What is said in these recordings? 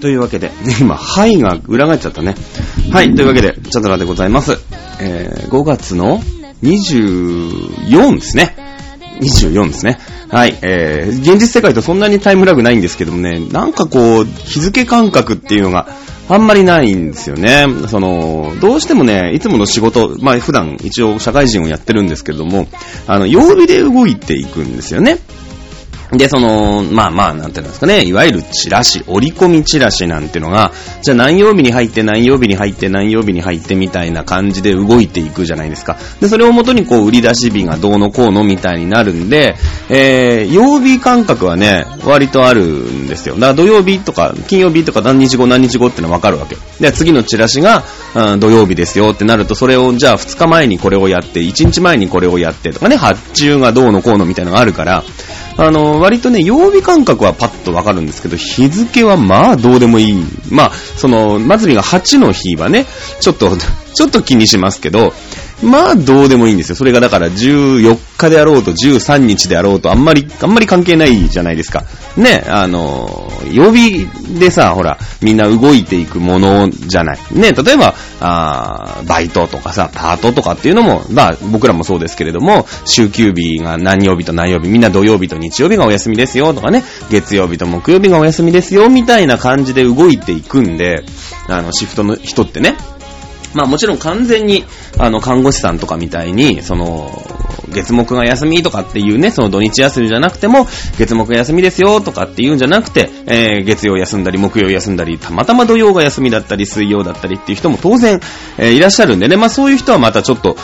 というわけで、ね、今、はいが裏返っちゃったね。はい、というわけで、チャドラでございます。5月の24ですね。24ですね。はい、現実世界とそんなにタイムラグないんですけどもね、なんかこう、日付感覚っていうのがあんまりないんですよね。どうしてもね、いつもの仕事、まあ普段一応社会人をやってるんですけども、曜日で動いていくんですよね。で、まあ、なんていうんですかね、いわゆるチラシ、折り込みチラシなんてのが、じゃあ何曜日に入って、何曜日に入って、何曜日に入ってみたいな感じで動いていくじゃないですか。で、それをもとにこう、売り出し日がどうのこうのみたいになるんで、曜日感覚はね、割とあるんですよ。だから土曜日とか、金曜日とか何日後何日後ってのはわかるわけ。で、次のチラシが、土曜日ですよってなると、それをじゃあ2日前にこれをやって、1日前にこれをやってとかね、発注がどうのこうのみたいなのがあるから、割とね、曜日感覚はパッとわかるんですけど、日付はまあどうでもいい。まあ、末尾が8の日はね、ちょっと気にしますけど、まあどうでもいいんですよ。それがだから14日であろうと13日であろうとあんまり関係ないじゃないですか。ね、曜日でさ、ほら、みんな動いていくものじゃない。ね、例えば、バイトとかさ、パートとかっていうのも、まあ僕らもそうですけれども、週休日が何曜日と何曜日、みんな土曜日と日曜日がお休みですよとかね、月曜日と木曜日がお休みですよみたいな感じで動いていくんで、シフトの人ってね、まあもちろん完全に看護師さんとかみたいに月木が休みとかっていうね、その土日休みじゃなくても月木休みですよとかっていうんじゃなくて、月曜休んだり木曜休んだり、たまたま土曜が休みだったり水曜だったりっていう人も当然、いらっしゃるんでね、まあそういう人はまたちょっと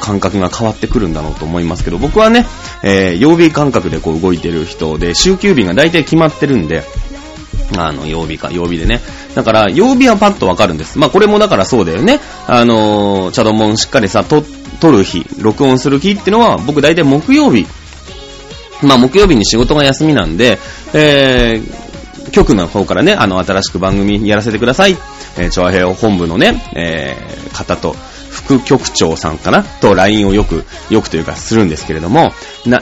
感覚が変わってくるんだろうと思いますけど、僕はね、曜日感覚でこう動いてる人で、週休日が大体決まってるんで、曜日でね。だから、曜日はパッとわかるんです。まあ、これもだからそうだよね。チャドモンしっかりさ、撮る日、録音する日ってのは、僕大体木曜日。まあ、木曜日に仕事が休みなんで、局の方からね、新しく番組やらせてください。チョアヘオ本部のね、方と、副局長さんかなと LINE をよくというかするんですけれども、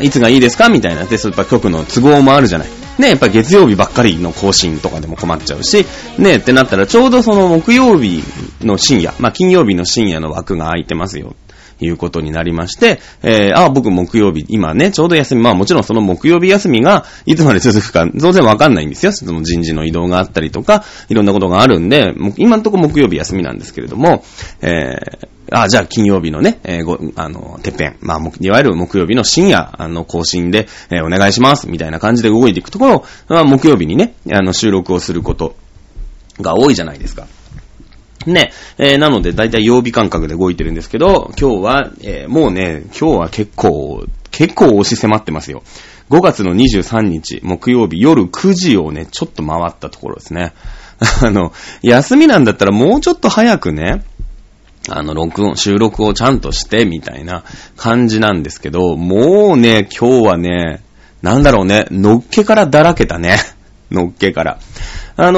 いつがいいですかみたいな。で、そうやっぱ局の都合もあるじゃない。ね、やっぱ月曜日ばっかりの更新とかでも困っちゃうし、ね、ってなったらちょうど木曜日の深夜、まあ金曜日の深夜の枠が空いてますよ。いうことになりまして、僕木曜日、今ね、ちょうど休み、まあもちろんその木曜日休みがいつまで続くか、当然わかんないんですよ。その人事の移動があったりとか、いろんなことがあるんで、今のところ木曜日休みなんですけれども、じゃあ金曜日のね、てっぺん、まあ、いわゆる木曜日の深夜、更新で、お願いします、みたいな感じで動いていくところ、まあ、木曜日にね、収録をすることが多いじゃないですか。ね、なのでだいたい曜日感覚で動いてるんですけど、今日は、もうね、今日は結構押し迫ってますよ。5月の23日木曜日夜9時をね、ちょっと回ったところですね。休みなんだったらもうちょっと早くね、収録をちゃんとしてみたいな感じなんですけど、もうね、今日はね、なんだろうね、のっけからだらけたね。のっけから。僕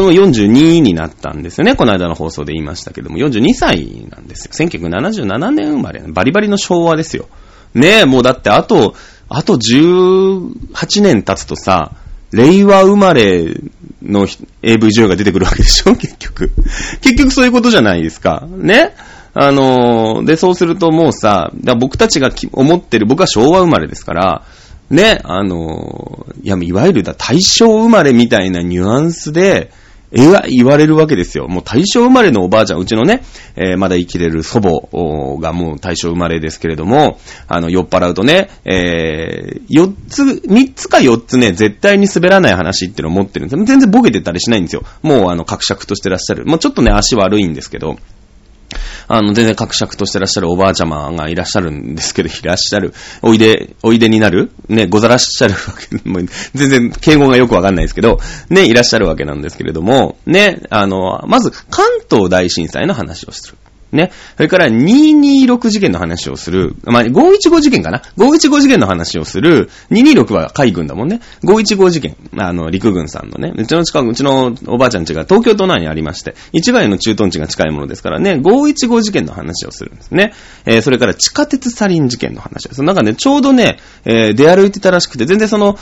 も42になったんですよね。この間の放送で言いましたけども、42歳なんですよ。1977年生まれ。バリバリの昭和ですよ。ねえ、もうだってあと18年経つとさ、令和生まれの AV 女優が出てくるわけでしょ、結局。結局そういうことじゃないですか。ね。で、そうするともうさ、僕たちが思ってる、僕は昭和生まれですから、ね、いわゆる大正生まれみたいなニュアンスで、言われるわけですよ。もう大正生まれのおばあちゃん、うちのね、まだ生きれる祖母がもう大正生まれですけれども、酔っ払うとね、3つか4つね、絶対に滑らない話っていうのを持ってるんですよ。全然ボケてたりしないんですよ。もう格尺としてらっしゃる。もうちょっとね、足悪いんですけど、全然格尺としてらっしゃるおばあちゃまがいらっしゃるんですけど、おいでになるね、ござらっしゃるわけ、もう全然敬語がよくわかんないですけど、ね、いらっしゃるわけなんですけれども、ね、まず関東大震災の話をする。ね。それから226事件の話をする。まあ、515事件かな ?515 事件の話をする。226は海軍だもんね。515事件。陸軍さんのね。うちのおばあちゃん家が東京都内にありまして、市街の駐屯地が近いものですからね、515事件の話をするんですね。それから地下鉄サリン事件の話です。なんかね、ちょうどね、出歩いてたらしくて、全然その、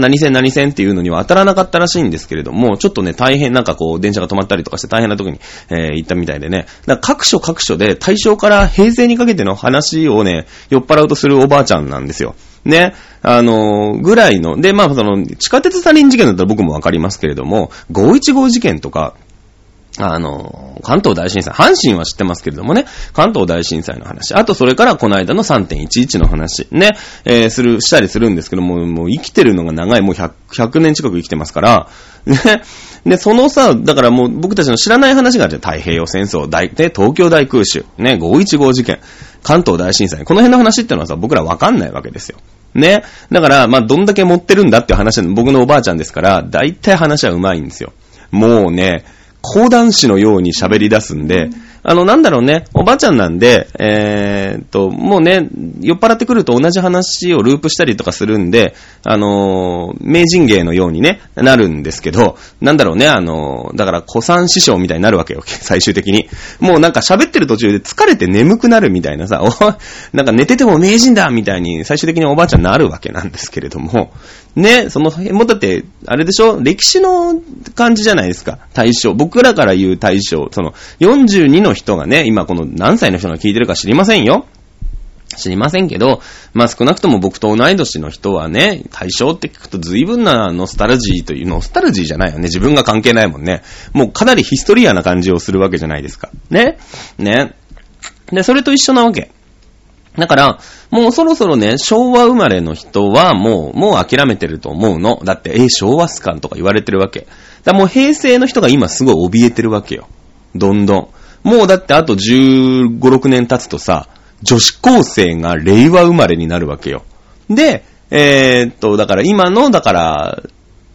何線何線っていうのには当たらなかったらしいんですけれども、ちょっとね、大変、なんかこう、電車が止まったりとかして大変な時に、行ったみたいでね。なんか各所各所で大正から平成にかけての話をね、酔っ払うとするおばあちゃんなんですよ。ね。ぐらいの、で、まあ、その、地下鉄サリン事件だったら僕もわかりますけれども、515事件とか、関東大震災、阪神は知ってますけれどもね、関東大震災の話、あとそれからこの間の 3.11 の話、ね、したりするんですけども、もう生きてるのが長い、もう100年近く生きてますから、ね、で、そのさ、だからもう僕たちの知らない話があって、太平洋戦争、東京大空襲、ね、515事件、関東大震災、この辺の話ってのはさ、僕らわかんないわけですよ。ね、だから、まあ、どんだけ持ってるんだっていう話は僕のおばあちゃんですから、大体話は上手いんですよ。もうね、講談師のように喋り出すんで、なんだろうね、おばあちゃんなんで、もうね、酔っ払ってくると同じ話をループしたりとかするんで、名人芸のようにね、なるんですけど、なんだろうね、だから、古参師匠みたいになるわけよ、最終的に。もうなんか喋ってる途中で疲れて眠くなるみたいなさ、なんか寝てても名人だみたいに、最終的におばあちゃんなるわけなんですけれども、ね、その辺もだって、あれでしょ、歴史の感じじゃないですか、大正。僕らから言う大正、その、42の人がね、今この何歳の人が聞いてるか知りませんよ。知りませんけど、まあ、少なくとも僕と同い年の人はね、大正って聞くと随分なノスタルジーじゃないよね。自分が関係ないもんね。もうかなりヒストリアな感じをするわけじゃないですか。ね。ね。で、それと一緒なわけ。だから、もうそろそろね、昭和生まれの人はもう諦めてると思うの。だって、昭和っすかとか言われてるわけ。だもう平成の人が今すごい怯えてるわけよ。どんどん。もうだってあと15、16年経つとさ、女子高生が令和生まれになるわけよ。で、だから今の、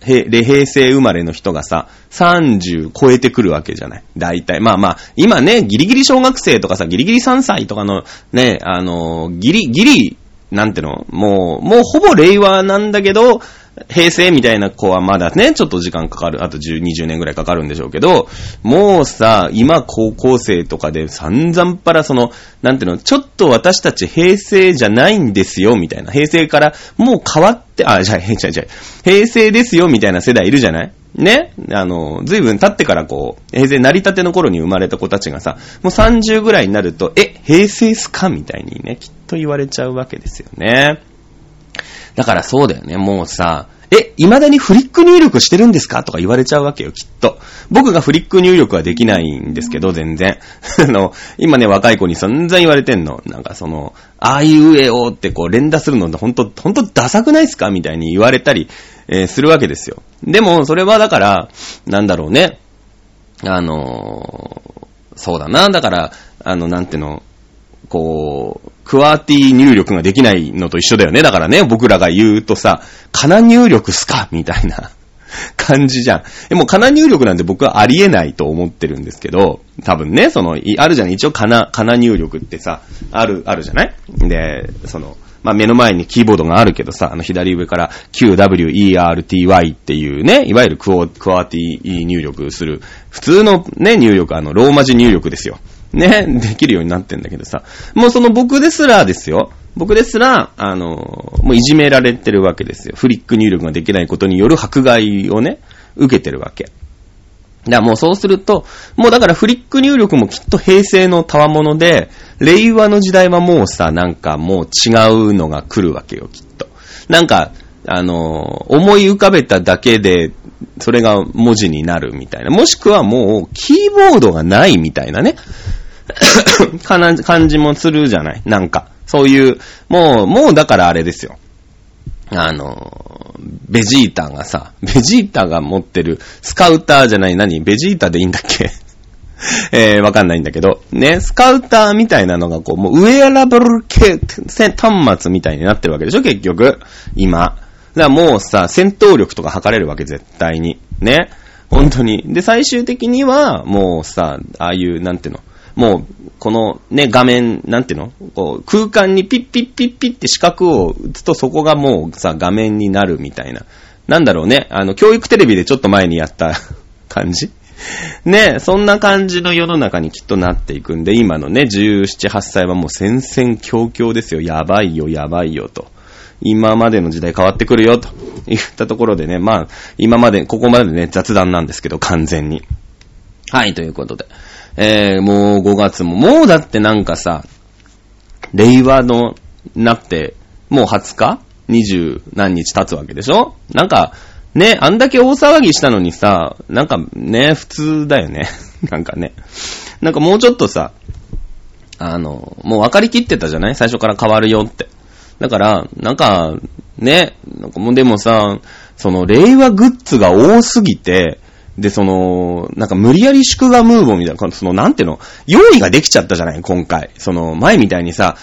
平成生まれの人がさ、30超えてくるわけじゃない。大体。まあ、今ね、ギリギリ小学生とかさ、ギリギリ3歳とかの、ね、ギリ、なんての、もうほぼ令和なんだけど、平成みたいな子はまだね、ちょっと時間かかる。あと10、20年ぐらいかかるんでしょうけど、もうさ、今高校生とかで散々パラその、なんていうの、ちょっと私たち平成じゃないんですよ、みたいな。平成からもう変わって、平成ですよ、みたいな世代いるじゃないね、随分経ってからこう、平成成り立ての頃に生まれた子たちがさ、もう30ぐらいになると、平成っすかみたいにね、きっと言われちゃうわけですよね。だからそうだよね、もうさ、未だにフリック入力してるんですかとか言われちゃうわけよ、きっと。僕がフリック入力はできないんですけど、全然。今ね、若い子に散々言われてんの。なんかその、あいうえおってこう連打するのってほんとダサくないっすかみたいに言われたり、するわけですよ。でも、それはだから、なんだろうね。そうだな、だから、なんての、こう、クワーティ入力ができないのと一緒だよね。だからね、僕らが言うとさ、かな入力すかみたいな感じじゃん。もうかな入力なんて僕はありえないと思ってるんですけど、多分ね、その、あるじゃん。一応かな入力ってさ、あるじゃないで、その、まあ、目の前にキーボードがあるけどさ、左上から QWERTY っていうね、いわゆるクワーティ入力する、普通のね、入力、ローマ字入力ですよ。ね、できるようになってんだけどさ。もうその僕ですら、もういじめられてるわけですよ。フリック入力ができないことによる迫害をね、受けてるわけ。だもうそうすると、もうだからフリック入力もきっと平成のたわもので、令和の時代はもうさ、なんかもう違うのが来るわけよ、きっと。なんか、思い浮かべただけで、それが文字になるみたいな。もしくはもう、キーボードがないみたいなね。感じもするじゃない。なんか。そういう、もうだからあれですよ。ベジータが持ってる、スカウターじゃない、ベジータでいいんだっけわかんないんだけど、ね、スカウターみたいなのがこう、もうウェアラブル系、端末みたいになってるわけでしょ、結局。今。だからもうさ、戦闘力とか測れるわけ、絶対に。ね。本当に。で、最終的には、もうさ、ああいう、なんていうの。もう、このね、画面、なんていうの？こう、空間にピッピッピッピッって四角を打つとそこがもうさ、画面になるみたいな。なんだろうね。教育テレビでちょっと前にやった感じね、そんな感じの世の中にきっとなっていくんで、今のね、17、8歳はもう戦々恐々ですよ。やばいよ、やばいよと。今までの時代変わってくるよと言ったところでね、まあ、今まで、ここまでね、雑談なんですけど、完全に。はい、ということで。もう5月も、もうだってなんかさ、令和の、なって、もう20日20何日経つわけでしょ？なんか、ね、あんだけ大騒ぎしたのにさ、なんかね、普通だよね。なんかね。なんかもうちょっとさ、もう分かりきってたじゃない？最初から変わるよって。だから、なんか、ね、なんかもうでもさ、その、令和グッズが多すぎて、で、その、なんか無理やり祝賀ムーボーみたいな、その、なんていうの、用意ができちゃったじゃない、今回。その、前みたいにさ、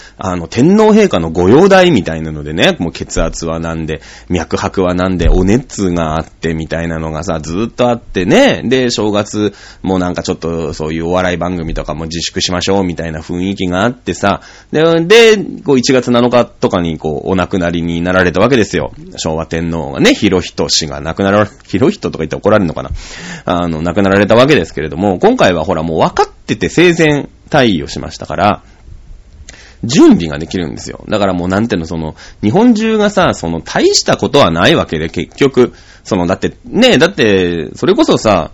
天皇陛下のご容体みたいなのでね、もう血圧はなんで、脈拍はなんで、お熱があってみたいなのがさ、ずーっとあってね、で、正月もなんかちょっと、そういうお笑い番組とかも自粛しましょうみたいな雰囲気があってさ、で、こう1月7日とかにこう、お亡くなりになられたわけですよ。昭和天皇がね、裕仁氏が亡くなられ、裕仁とか言って怒られるのかな。亡くなられたわけですけれども、今回はほらもう分かってて生前退位をしましたから、準備ができるんですよ。だからもうなんていうの、その、日本中がさ、その大したことはないわけで、結局、その、だって、ね、だって、それこそさ、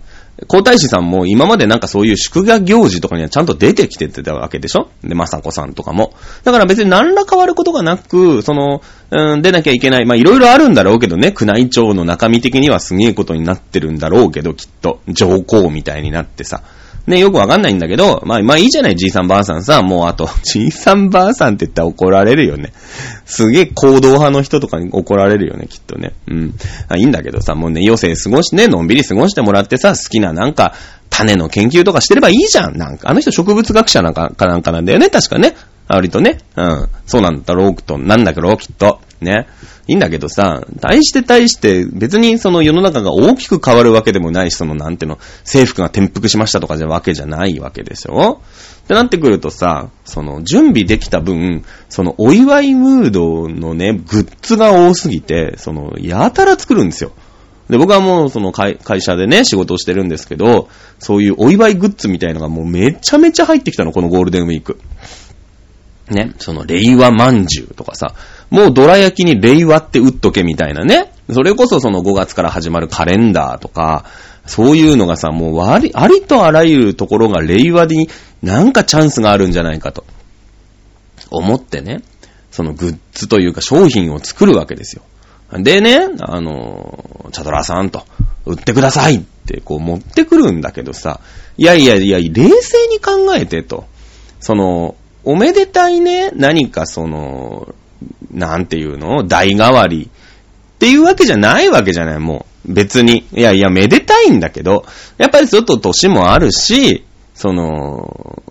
皇太子さんも今までなんかそういう祝賀行事とかにはちゃんと出てきてたわけでしょ？で、雅子さんとかも。だから別に何ら変わることがなく、その、出なきゃいけない。まあ、いろいろあるんだろうけどね、宮内庁の中身的にはすげえことになってるんだろうけど、きっと。上皇みたいになってさ。ね、よくわかんないんだけど、まあいいじゃない、じいさんばあさんさ、もうあと、じいさんばあさんって言ったら怒られるよね。すげえ行動派の人とかに怒られるよね、きっとね。うん。あ、いいんだけどさ、もうね、余生過ごしてね、のんびり過ごしてもらってさ、好きななんか、種の研究とかしてればいいじゃん。なんか、あの人植物学者なんかなんだよね、確かね。割とね。うん。そうなんだろうと、なんだけど、きっと。ね。いいんだけどさ、対して別にその世の中が大きく変わるわけでもないし、そのなんての制服が転覆しましたとかじゃわけじゃないわけでしょ。ってなってくるとさ、その準備できた分、そのお祝いムードのねグッズが多すぎて、そのやたら作るんですよ。で、僕はもうその会社でね仕事をしてるんですけど、そういうお祝いグッズみたいのがもうめちゃめちゃ入ってきたの、このゴールデンウィーク。ね、その令和まんじゅうとかさ、もうドラ焼きに令和って打っとけみたいなね。それこそその5月から始まるカレンダーとか、そういうのがさ、もうありとあらゆるところが令和になんかチャンスがあるんじゃないかと思ってね、そのグッズというか商品を作るわけですよ。でね、チャドラーさんと売ってくださいってこう持ってくるんだけどさ、いや、冷静に考えてと、その、おめでたいね、何かその、なんていうの？代替わりっていうわけじゃないわけじゃない、もう。別に。いや、めでたいんだけど、やっぱりちょっと歳もあるし、その、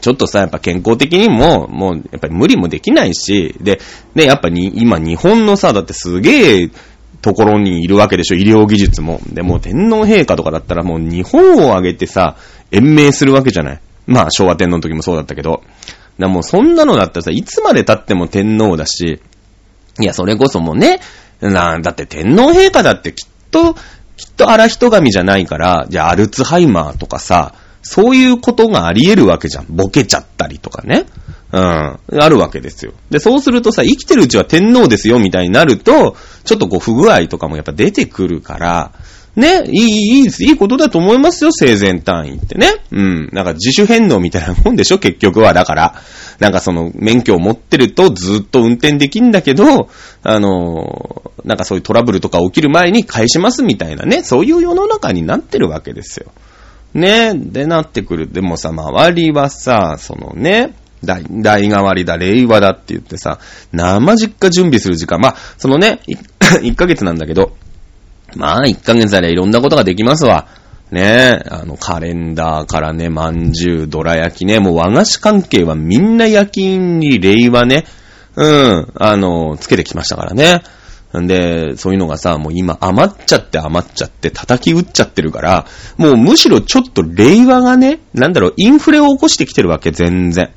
ちょっとさ、やっぱ健康的にも、もう、やっぱり無理もできないし、で、やっぱに、今日本のさ、だってすげえ、ところにいるわけでしょ、医療技術も。で、もう天皇陛下とかだったらもう日本を挙げてさ、延命するわけじゃない。まあ、昭和天皇の時もそうだったけど。だもうそんなのだったらさ、いつまで経っても天皇だし、いや、それこそもうね、だって天皇陛下だってきっと荒人神じゃないから、じゃあアルツハイマーとかさ、そういうことがあり得るわけじゃん。ボケちゃったりとかね。うん。あるわけですよ。で、そうするとさ、生きてるうちは天皇ですよ、みたいになると、ちょっとこう不具合とかもやっぱ出てくるから、ね、いいことだと思いますよ、生前単位ってね。うん。なんか自主返納みたいなもんでしょ、結局は。だから、なんかその、免許を持ってるとずっと運転できんだけど、なんかそういうトラブルとか起きる前に返しますみたいなね、そういう世の中になってるわけですよ。ね、でなってくる。でもさ、周りはさ、そのね、代替わりだ、令和だって言ってさ、生実家準備する時間。まあ、そのね、1ヶ月なんだけど、まあ、1ヶ月ありゃいろんなことができますわ。ねえ、カレンダーからね、まんじゅう、どら焼きね、もう和菓子関係はみんな焼き印に令和ね、うん、つけてきましたからね。んで、そういうのがさ、もう今余っちゃって叩き打っちゃってるから、もうむしろちょっと令和がね、なんだろう、インフレを起こしてきてるわけ、全然。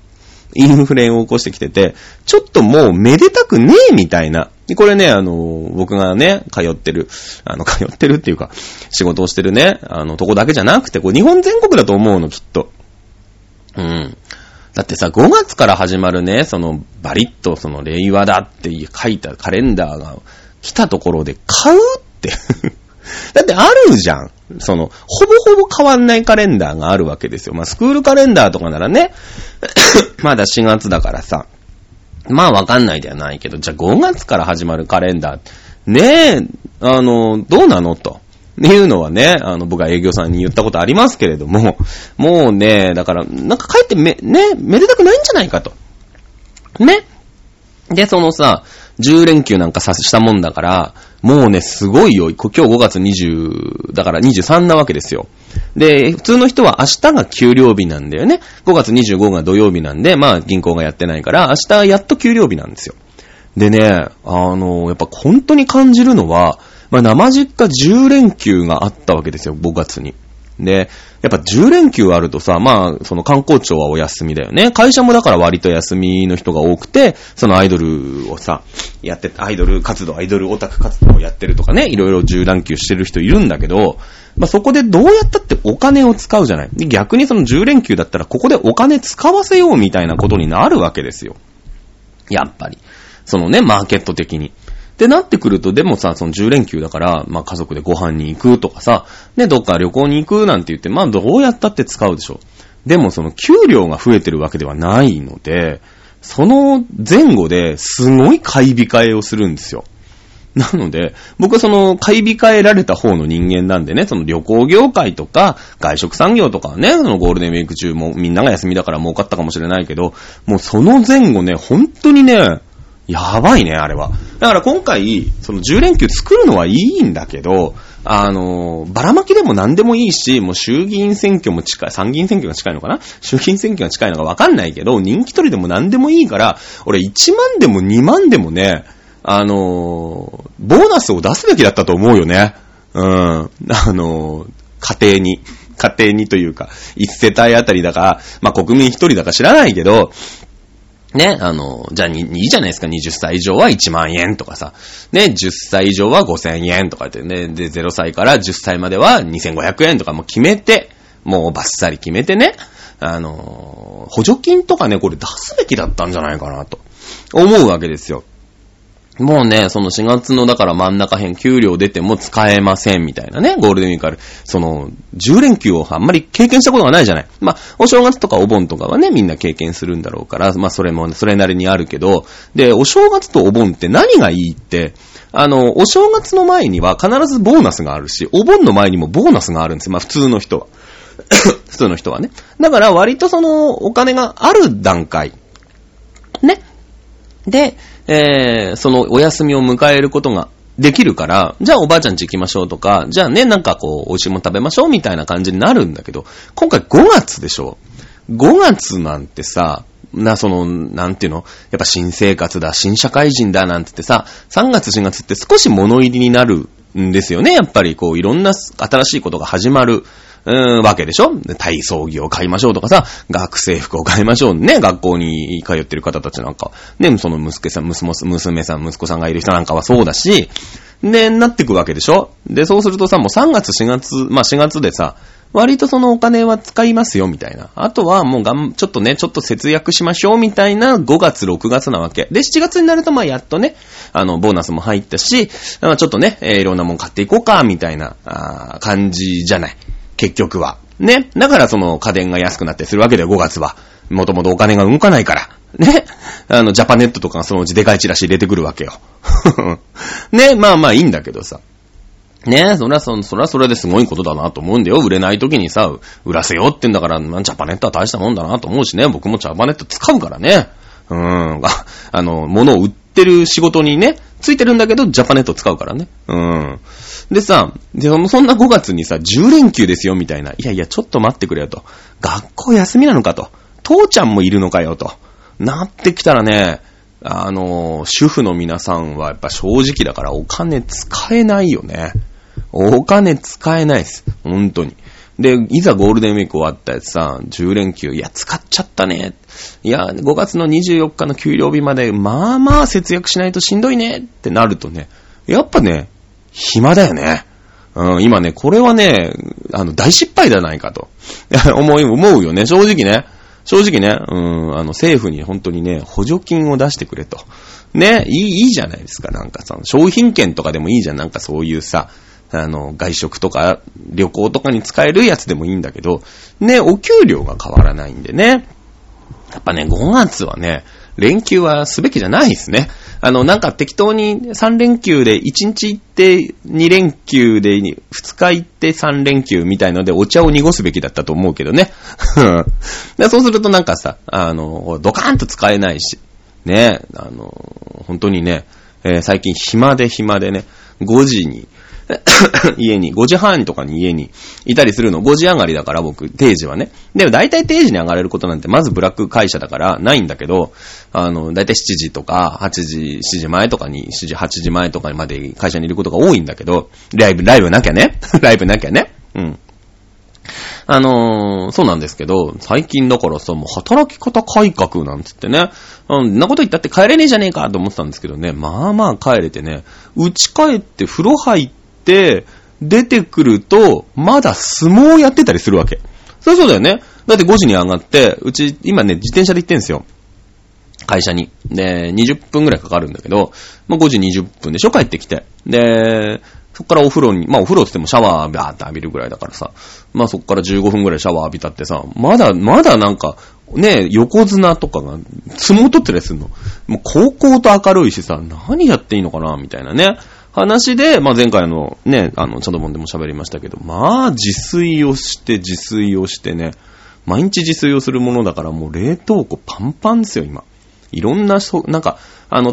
インフレを起こしてきてて、ちょっともうめでたくねえみたいな。これね、僕がね、通ってるっていうか、仕事をしてるね、とこだけじゃなくて、こう日本全国だと思うの、きっと。うん。だってさ、5月から始まるね、その、バリッと、その、令和だって書いたカレンダーが来たところで買うって。だってあるじゃん。その、ほぼほぼ変わんないカレンダーがあるわけですよ。まあ、スクールカレンダーとかならね、まだ4月だからさ、まあわかんないではないけど、じゃあ5月から始まるカレンダー、ねえ、どうなのと。いうのはね、僕は営業さんに言ったことありますけれども、もうね、だから、なんかかえってめでたくないんじゃないかと。ね。で、そのさ、10連休なんかさしたもんだから、もうね、すごいよ。今日5月20、だから23なわけですよ。で、普通の人は明日が給料日なんだよね。5月25が土曜日なんで、まあ銀行がやってないから、明日はやっと給料日なんですよ。でね、やっぱ本当に感じるのは、まあ、生実家10連休があったわけですよ、5月に。で、やっぱ10連休あるとさ、まあ、その観光庁はお休みだよね。会社もだから割と休みの人が多くて、そのアイドルをさ、アイドルオタク活動をやってるとかね、いろいろ10連休してる人いるんだけど、まあ、そこでどうやったってお金を使うじゃない。で、逆にその10連休だったらここでお金使わせようみたいなことになるわけですよ。やっぱり。そのね、マーケット的に。ってなってくると、でもさ、その10連休だから、まあ家族でご飯に行くとかさ、ね、どっか旅行に行くなんて言って、まあどうやったって使うでしょ。でもその給料が増えてるわけではないので、その前後ですごい買い控えをするんですよ。なので、僕はその買い控えられた方の人間なんでね、その旅行業界とか、外食産業とかね、そのゴールデンウィーク中もみんなが休みだから儲かったかもしれないけど、もうその前後ね、本当にね、やばいね、あれは。だから今回、その10連休作るのはいいんだけど、ばらまきでも何でもいいし、もう衆議院選挙も近い、参議院選挙が近いのかな？衆議院選挙が近いのかわかんないけど、人気取りでも何でもいいから、俺1万でも2万でもね、ボーナスを出すべきだったと思うよね。家庭にというか、1世帯あたりだか、まあ国民1人だか知らないけど、ね、じゃあ、いいじゃないですか、20歳以上は1万円とかさ、ね、10歳以上は5000円とかってね、で、0歳から10歳までは2500円とかもう決めて、もうバッサリ決めてね、補助金とかね、これ出すべきだったんじゃないかなと、思うわけですよ。もうね、その4月のだから真ん中辺給料出ても使えませんみたいなね、ゴールデンウィークある。その、10連休をあんまり経験したことがないじゃない。まあ、お正月とかお盆とかはね、みんな経験するんだろうから、まあ、それも、それなりにあるけど、で、お正月とお盆って何がいいって、お正月の前には必ずボーナスがあるし、お盆の前にもボーナスがあるんですよ。まあ、普通の人は。普通の人はね。だから割とその、お金がある段階。ね。で、そのお休みを迎えることができるから、じゃあおばあちゃん家行きましょうとか、じゃあね、なんかこう、美味しいもの食べましょうみたいな感じになるんだけど、今回5月でしょ。5月なんてさ、その、なんていうの？やっぱ新生活だ、新社会人だなんてってさ、3月4月って少し物入りになるんですよね。やっぱりこう、いろんな新しいことが始まる。わけでしょ？体操着を買いましょうとかさ、学生服を買いましょうね。学校に通ってる方たちなんか、ね、その息子さんがいる人なんかはそうだし、ね、なってくわけでしょ？で、そうするとさ、もう3月、4月、まあ4月でさ、割とそのお金は使いますよみたいな。あとはもうちょっと節約しましょうみたいな5月6月なわけ。で7月になるとまあやっとね、ボーナスも入ったし、まあちょっとね、いろんなもん買っていこうかみたいな感じじゃない。結局は。ね。だからその家電が安くなってするわけだよ、5月は。もともとお金が動かないから。ね。ジャパネットとかがそのうちでかいチラシ入れてくるわけよ。ね。まあまあいいんだけどさ。ね。それですごいことだなと思うんだよ。売れない時にさ、売らせようってんだから、ジャパネットは大したもんだなと思うしね。僕もジャパネット使うからね。物を売ってる仕事にね、ついてるんだけど、ジャパネット使うからね。でさ、そんな5月にさ、10連休ですよ、みたいな。いやいや、ちょっと待ってくれよと。学校休みなのかと。父ちゃんもいるのかよと。なってきたらね、主婦の皆さんはやっぱ正直だからお金使えないよね。お金使えないです。本当に。で、いざゴールデンウィーク終わったやつさ、10連休、いや、使っちゃったね。いや、5月の24日の給料日まで、まあまあ節約しないとしんどいねってなるとね、やっぱね、暇だよね。うん、今ね、これはね、大失敗じゃないかと。思うよね、正直ね、政府に本当にね、補助金を出してくれと。ね、いいじゃないですか、なんかさ、商品券とかでもいいじゃん、なんかそういうさ、外食とか旅行とかに使えるやつでもいいんだけど、ね、お給料が変わらないんでね。やっぱね、5月はね、連休はすべきじゃないですね。なんか適当に3連休で1日行って2連休で2日行って3連休みたいのでお茶を濁すべきだったと思うけどね。でそうするとなんかさ、ドカーンと使えないし、ね、本当にね、最近暇でね、5時に、家に、5時半とかに家にいたりするの。5時上がりだから僕、定時はね。でも大体定時に上がれることなんてまずブラック会社だからないんだけど、大体7時とか7時8時前とかまで会社にいることが多いんだけど、ライブなきゃね。うん。そうなんですけど、最近だからさ、もう働き方改革なんつってね、んなこと言ったって帰れねえじゃねえかと思ってたんですけどね、まあまあ帰れてね、家帰って風呂入って、出てくると、まだ相撲やってたりするわけ。そうだよね。だって5時に上がって、うち、今ね、自転車で行ってんすよ。会社に。で、20分ぐらいかかるんだけど、まあ5時20分でしょ、帰ってきて。で、そっからお風呂に、まあお風呂って言ってもシャワーバーって浴びるぐらいだからさ、まあそっから15分ぐらいシャワー浴びたってさ、まだなんか、ね、横綱とかが相撲取ってたりするの。もう高校と明るいしさ、何やっていいのかなみたいなね、話で、まあ前回のね、チャドボンでも喋りましたけど、まあ自炊をしてね、毎日自炊をするものだからもう冷凍庫パンパンですよ、今。いろんな、なんか、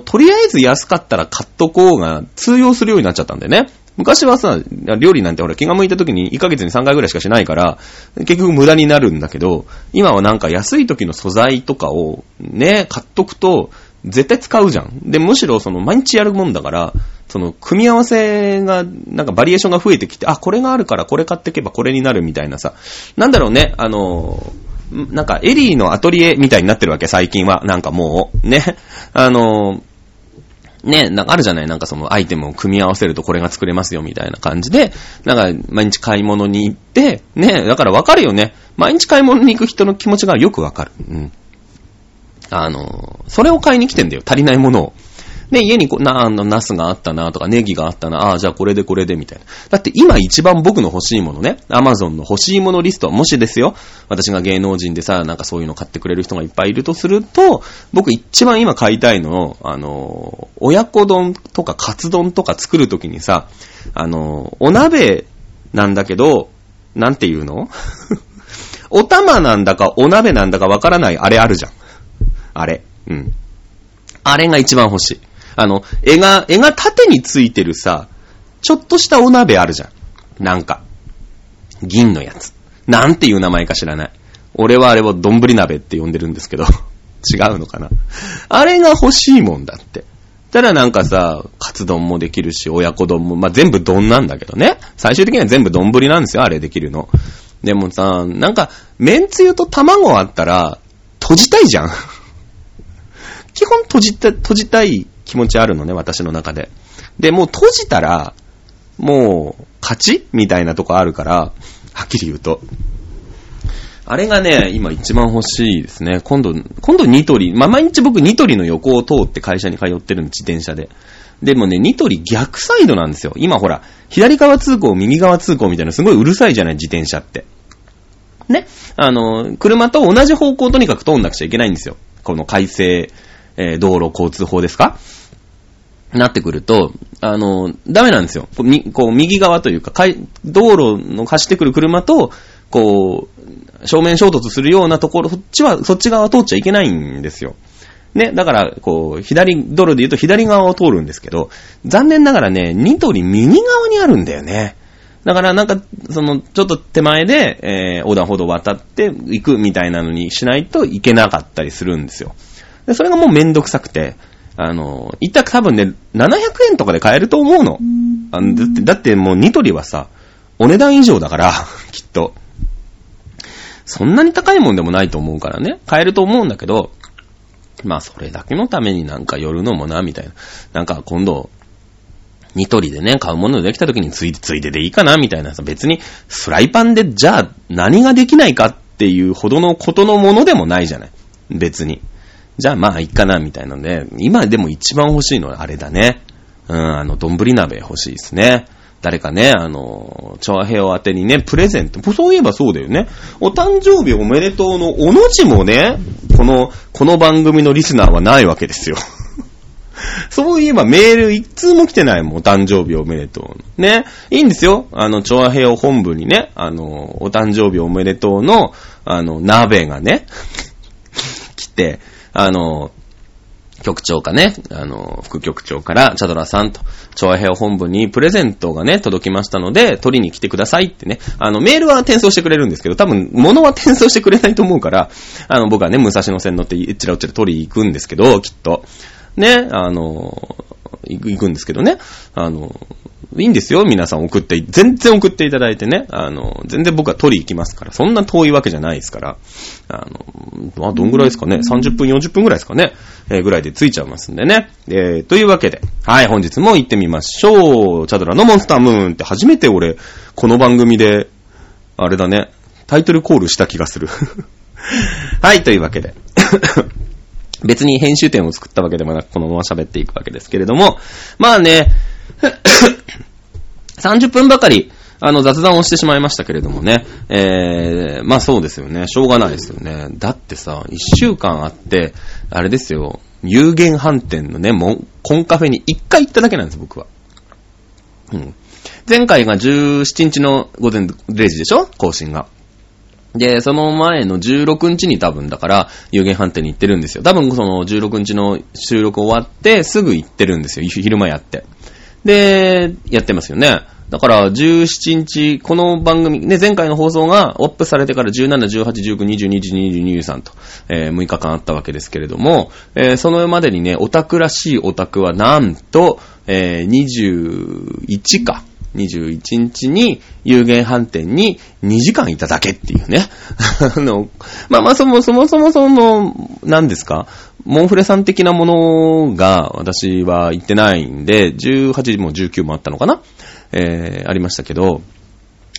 とりあえず安かったら買っとこうが通用するようになっちゃったんだよね。昔はさ、料理なんてほら気が向いた時に1ヶ月に3回ぐらいしかしないから、結局無駄になるんだけど、今はなんか安い時の素材とかをね、買っとくと絶対使うじゃん。で、むしろその毎日やるもんだから、その組み合わせが、なんかバリエーションが増えてきて、あ、これがあるからこれ買っていけばこれになるみたいなさ、なんだろうね、なんかエリーのアトリエみたいになってるわけ、最近は。なんかもう、ね、ね、なんかあるじゃない、なんかそのアイテムを組み合わせるとこれが作れますよみたいな感じで、なんか毎日買い物に行って、ね、だからわかるよね。毎日買い物に行く人の気持ちがよくわかる。うん。それを買いに来てんだよ、足りないものを。で、家にナスがあったなとかネギがあったな、ああ、じゃあこれでみたいな。だって今一番僕の欲しいものね、アマゾンの欲しいものリストはもしですよ、私が芸能人でさ、なんかそういうの買ってくれる人がいっぱいいるとすると、僕一番今買いたいのを、親子丼とかカツ丼とか作るときにさ、お鍋なんだけど、なんていうのお玉なんだかお鍋なんだかわからないあれあるじゃん。あれ。うん。あれが一番欲しい。絵が縦についてるさ、ちょっとしたお鍋あるじゃん。なんか、銀のやつ。なんていう名前か知らない。俺はあれをどんぶり鍋って呼んでるんですけど、違うのかな。あれが欲しいもんだって。ただなんかさ、カツ丼もできるし、親子丼も、まあ、全部丼なんだけどね。最終的には全部丼なんですよ、あれできるの。でもさ、なんか、麺つゆと卵あったら、閉じたいじゃん。基本閉じたい。気持ちあるのね、私の中で。で、もう閉じたら、もう、勝ちみたいなとこあるから、はっきり言うと。あれがね、今一番欲しいですね。今度ニトリ、まあ、毎日僕ニトリの横を通って会社に通ってるの、自転車で。でもね、ニトリ逆サイドなんですよ。今ほら、左側通行、右側通行みたいな、すごいうるさいじゃない、自転車って。ね。車と同じ方向とにかく通んなくちゃいけないんですよ。この改正、道路交通法ですかなってくると、ダメなんですよ。こう右側というか、道路の走ってくる車と、こう、正面衝突するようなところ、そっち側通っちゃいけないんですよ。ね、だから、こう、道路で言うと左側を通るんですけど、残念ながらね、ニトリ右側にあるんだよね。だからなんか、ちょっと手前で、横断歩道渡って行くみたいなのにしないといけなかったりするんですよ。で、それがもうめんどくさくて、一択多分ね、700円とかで買えると思うの。だってもうニトリはさ、お値段以上だから、きっと。そんなに高いもんでもないと思うからね、買えると思うんだけど、まあそれだけのためになんか寄るのもな、みたいな。なんか今度、ニトリでね、買うものできた時についででいいかな、みたいなさ、別にフライパンでじゃあ何ができないかっていうほどのことのものでもないじゃない。別に。じゃあまあいいかな、みたいなので、今でも一番欲しいのはあれだね。丼鍋欲しいですね。誰かね、長平を当てにね、プレゼント。そういえばそうだよね。お誕生日おめでとうのおの字もね、この番組のリスナーはないわけですよ。そういえばメール一通も来てないもん、お誕生日おめでとう。ね。いいんですよ。長平を本部にね、お誕生日おめでとうの、鍋がね、来て、局長かね、副局長から、チャドラさんと、調和平本部にプレゼントがね、届きましたので、取りに来てくださいってね、メールは転送してくれるんですけど、多分、物は転送してくれないと思うから、僕はね、武蔵野線乗って、えっちらおっちら取りに行くんですけど、きっと。ね、行くんですけどね、いいんですよ、皆さん全然送っていただいてね、全然僕は取り行きますから、そんな遠いわけじゃないですから、どんぐらいですかね、30分、40分ぐらいですかね、ぐらいでついちゃいますんでね、というわけで、はい、本日も行ってみましょう、チャドラのモンスタームーンって初めて俺、この番組で、あれだね、タイトルコールした気がする。はい、というわけで。別に編集点を作ったわけでもなく、このまま喋っていくわけですけれども、まあね、30分ばかり、雑談をしてしまいましたけれどもね、まあそうですよね、しょうがないですよね。だってさ、1週間あって、あれですよ、有限飯店のね、コンカフェに1回行っただけなんです、僕は。うん。前回が17日の午前0時でしょ？更新が。で、その前の16日に多分だから、有限飯店に行ってるんですよ。多分その16日の収録終わって、すぐ行ってるんですよ。昼間やって。で、やってますよね。だから17日、この番組、ね、前回の放送がアップされてから17、18、19、20、21、22、23と、6日間あったわけですけれども、そのまでにね、オタクらしいオタクはなんと、21日に有限飯店に2時間いただけっていうね。まあ、そもそも、何ですか？モンフレさん的なものが私は行ってないんで、18も19もあったのかな？ありましたけど、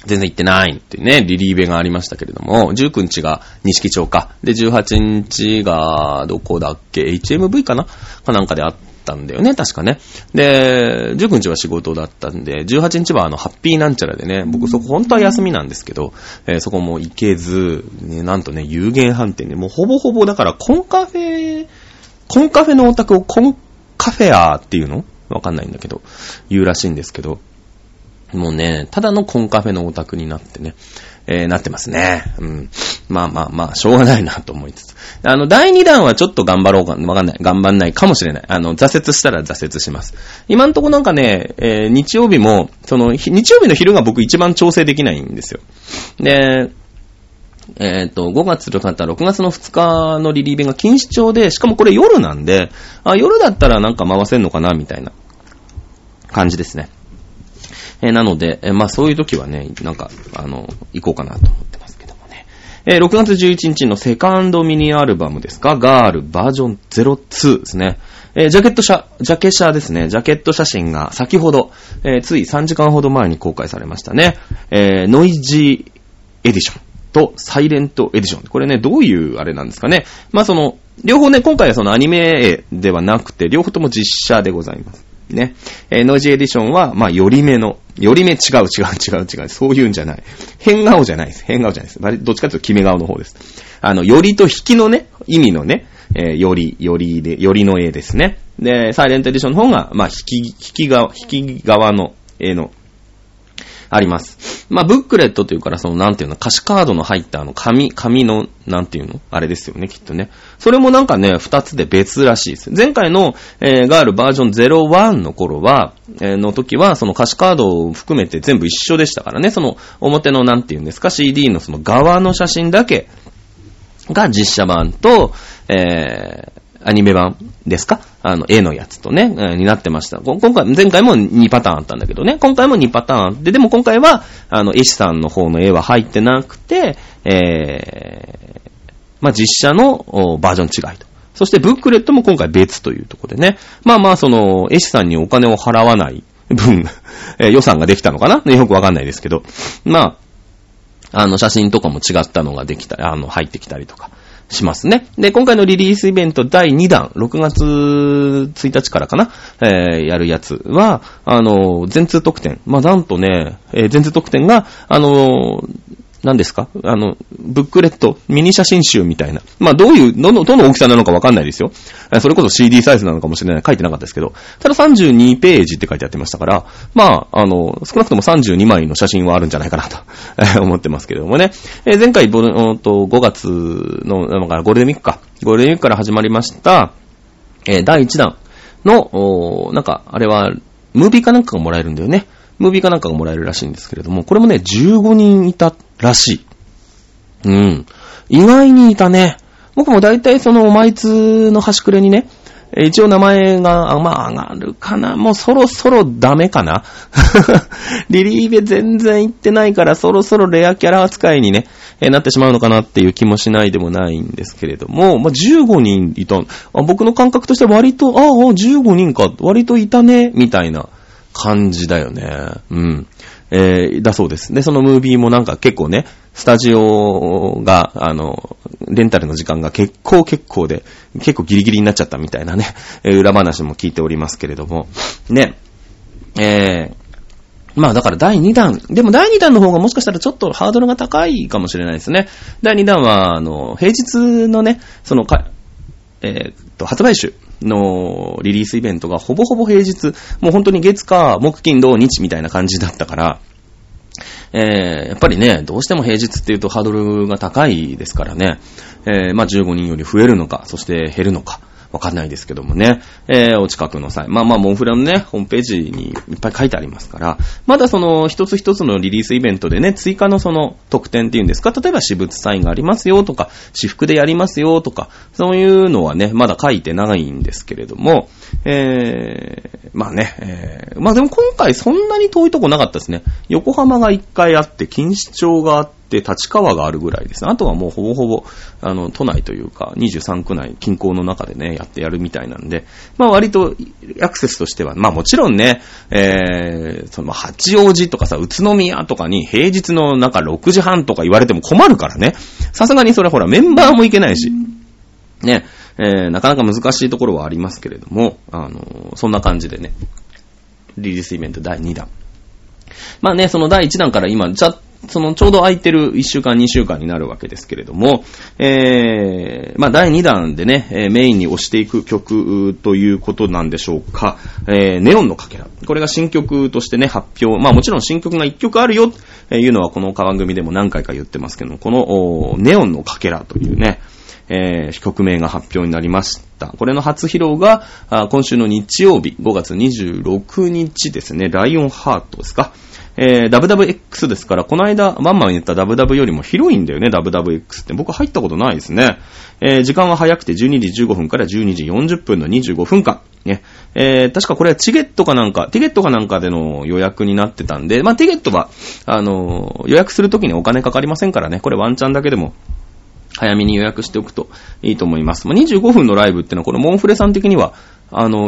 全然行ってないっていうね、リリーベがありましたけれども、19日が錦町か。で、18日がどこだっけ？ HMV かな？かなんかであって、たんだよね、確かね。で、19日は仕事だったんで、18日はハッピーなんちゃらでね、僕そこ本当は休みなんですけど、そこも行けず、ね、なんとね、有限飯店で、もうほぼほぼだからコンカフェのオタクをコンカフェアーっていうの？わかんないんだけど、言うらしいんですけど、もうね、ただのコンカフェのオタクになってね、なってますね。うん。まあ、しょうがないなと思いつつ。第2弾はちょっと頑張ろうか、わかんない。頑張んないかもしれない。挫折したら挫折します。今んとこなんかね、日曜日も、日曜日の昼が僕一番調整できないんですよ。で、5月の方、6月の2日のリリーベが錦糸町で、しかもこれ夜なんで、あ、夜だったらなんか回せんのかな、みたいな感じですね。なので、まあそういう時はね、なんか、行こうかなと思ってますけどもね。6月11日のセカンドミニアルバムですか、ガールバージョン02ですね。ジャケット写真が先ほど、つい3時間ほど前に公開されましたね。ノイジーエディションとサイレントエディション。これね、どういうあれなんですかね。まあ両方ね、今回はアニメではなくて、両方とも実写でございます。ね。ノイジーエディションは、まあ、より目違う。そういうんじゃない。変顔じゃないです。どっちかというと決め顔の方です。よりと引きのね、意味のね、よりの絵ですね。で、サイレントエディションの方が、まあ、引き側の絵の、あります。まあ、ブックレットというから、なんていうの、歌詞カードの入った紙の、なんていうのあれですよね、きっとね。それもなんかね、二つで別らしいです。前回の、ガールバージョン01の頃は、の時は、歌詞カードを含めて全部一緒でしたからね、表のなんていうんですか、CD の側の写真だけが実写版と、アニメ版ですか、絵のやつとね、になってました。前回も2パターンあったんだけどね、今回も2パターンあって、でも今回は、絵師さんの方の絵は入ってなくて、まあ、実写のバージョン違いと。そしてブックレットも今回別というところでね、まあまあその、絵師さんにお金を払わない分、予算ができたのかな、よくわかんないですけど、まあ、写真とかも違ったのができた、入ってきたりとか。しますね。で、今回のリリースイベント第2弾、6月1日からかな、やるやつは、全通特典。まあ、なんとね、全通特典が、何ですか？ブックレット、ミニ写真集みたいな。まあ、どの大きさなのかわかんないですよ。それこそ CD サイズなのかもしれない。書いてなかったですけど。ただ32ページって書いてあってましたから、まあ、少なくとも32枚の写真はあるんじゃないかなと思ってますけれどもね。前回、5月の、ゴールデンウィークか。ゴールデンウィークから始まりました、第1弾の、あれは、ムービーかなんかがもらえるんだよね。ムービーかなんかがもらえるらしいんですけれども、これもね、15人いたらしい。うん。意外にいたね。僕も大体マイツの端くれにね、一応名前が、まあ、上がるかな。もうそろそろダメかな。リリーベ全然行ってないから、そろそろレアキャラ扱いにね、なってしまうのかなっていう気もしないでもないんですけれども、まあ、15人いた。僕の感覚としては割と、15人か、割といたね、みたいな感じだよね。うん。だそうです。で、そのムービーもなんか結構ね、スタジオが、レンタルの時間が結構で、結構ギリギリになっちゃったみたいなね、裏話も聞いておりますけれども、ね、まあだから第2弾、でも第2弾の方がもしかしたらちょっとハードルが高いかもしれないですね。第2弾は、平日のね、発売週のリリースイベントがほぼほぼ平日、もう本当に月火木金土日みたいな感じだったから、やっぱりね、どうしても平日っていうとハードルが高いですからね、まあ15人より増えるのか、そして減るのか、わかんないですけどもね、お近くの際、まあモンフラのね、ホームページにいっぱい書いてありますから、まだ一つ一つのリリースイベントでね、追加の特典っていうんですか、例えば私物サインがありますよとか、私服でやりますよとか、そういうのはね、まだ書いてないんですけれども、まあね、まあでも今回そんなに遠いとこなかったですね。横浜が1回あって、錦糸町があって、で立川があるぐらいです。あとはもうほぼほぼ都内というか23区内近郊の中でねやるみたいなんで、まあ割とアクセスとしてはまあもちろんね、八王子とかさ宇都宮とかに平日の中6時半とか言われても困るからね。さすがにそれほらメンバーもいけないしね、なかなか難しいところはありますけれども、そんな感じでねリリースイベント第2弾。まあねその第1弾から今ちょうど空いてる1週間2週間になるわけですけれども、まあ第2弾でね、メインに推していく曲ということなんでしょうか、ネオンのかけら。これが新曲としてね、発表。まあもちろん新曲が1曲あるよっていうのはこの番組でも何回か言ってますけど、このネオンのかけらというね、曲名が発表になりました。これの初披露が今週の日曜日、5月26日ですね、ライオンハートですか。WWX ですから、この間、ワンマン言った WW よりも広いんだよね、WWX って。僕入ったことないですね。時間は早くて12時15分から12時40分の25分間。ね。確かこれはティゲットかなんかでの予約になってたんで、まあ、ティゲットは、予約するときにお金かかりませんからね、これワンチャンだけでも。早めに予約しておくといいと思います。まあ、25分のライブってのはこのモンフレさん的には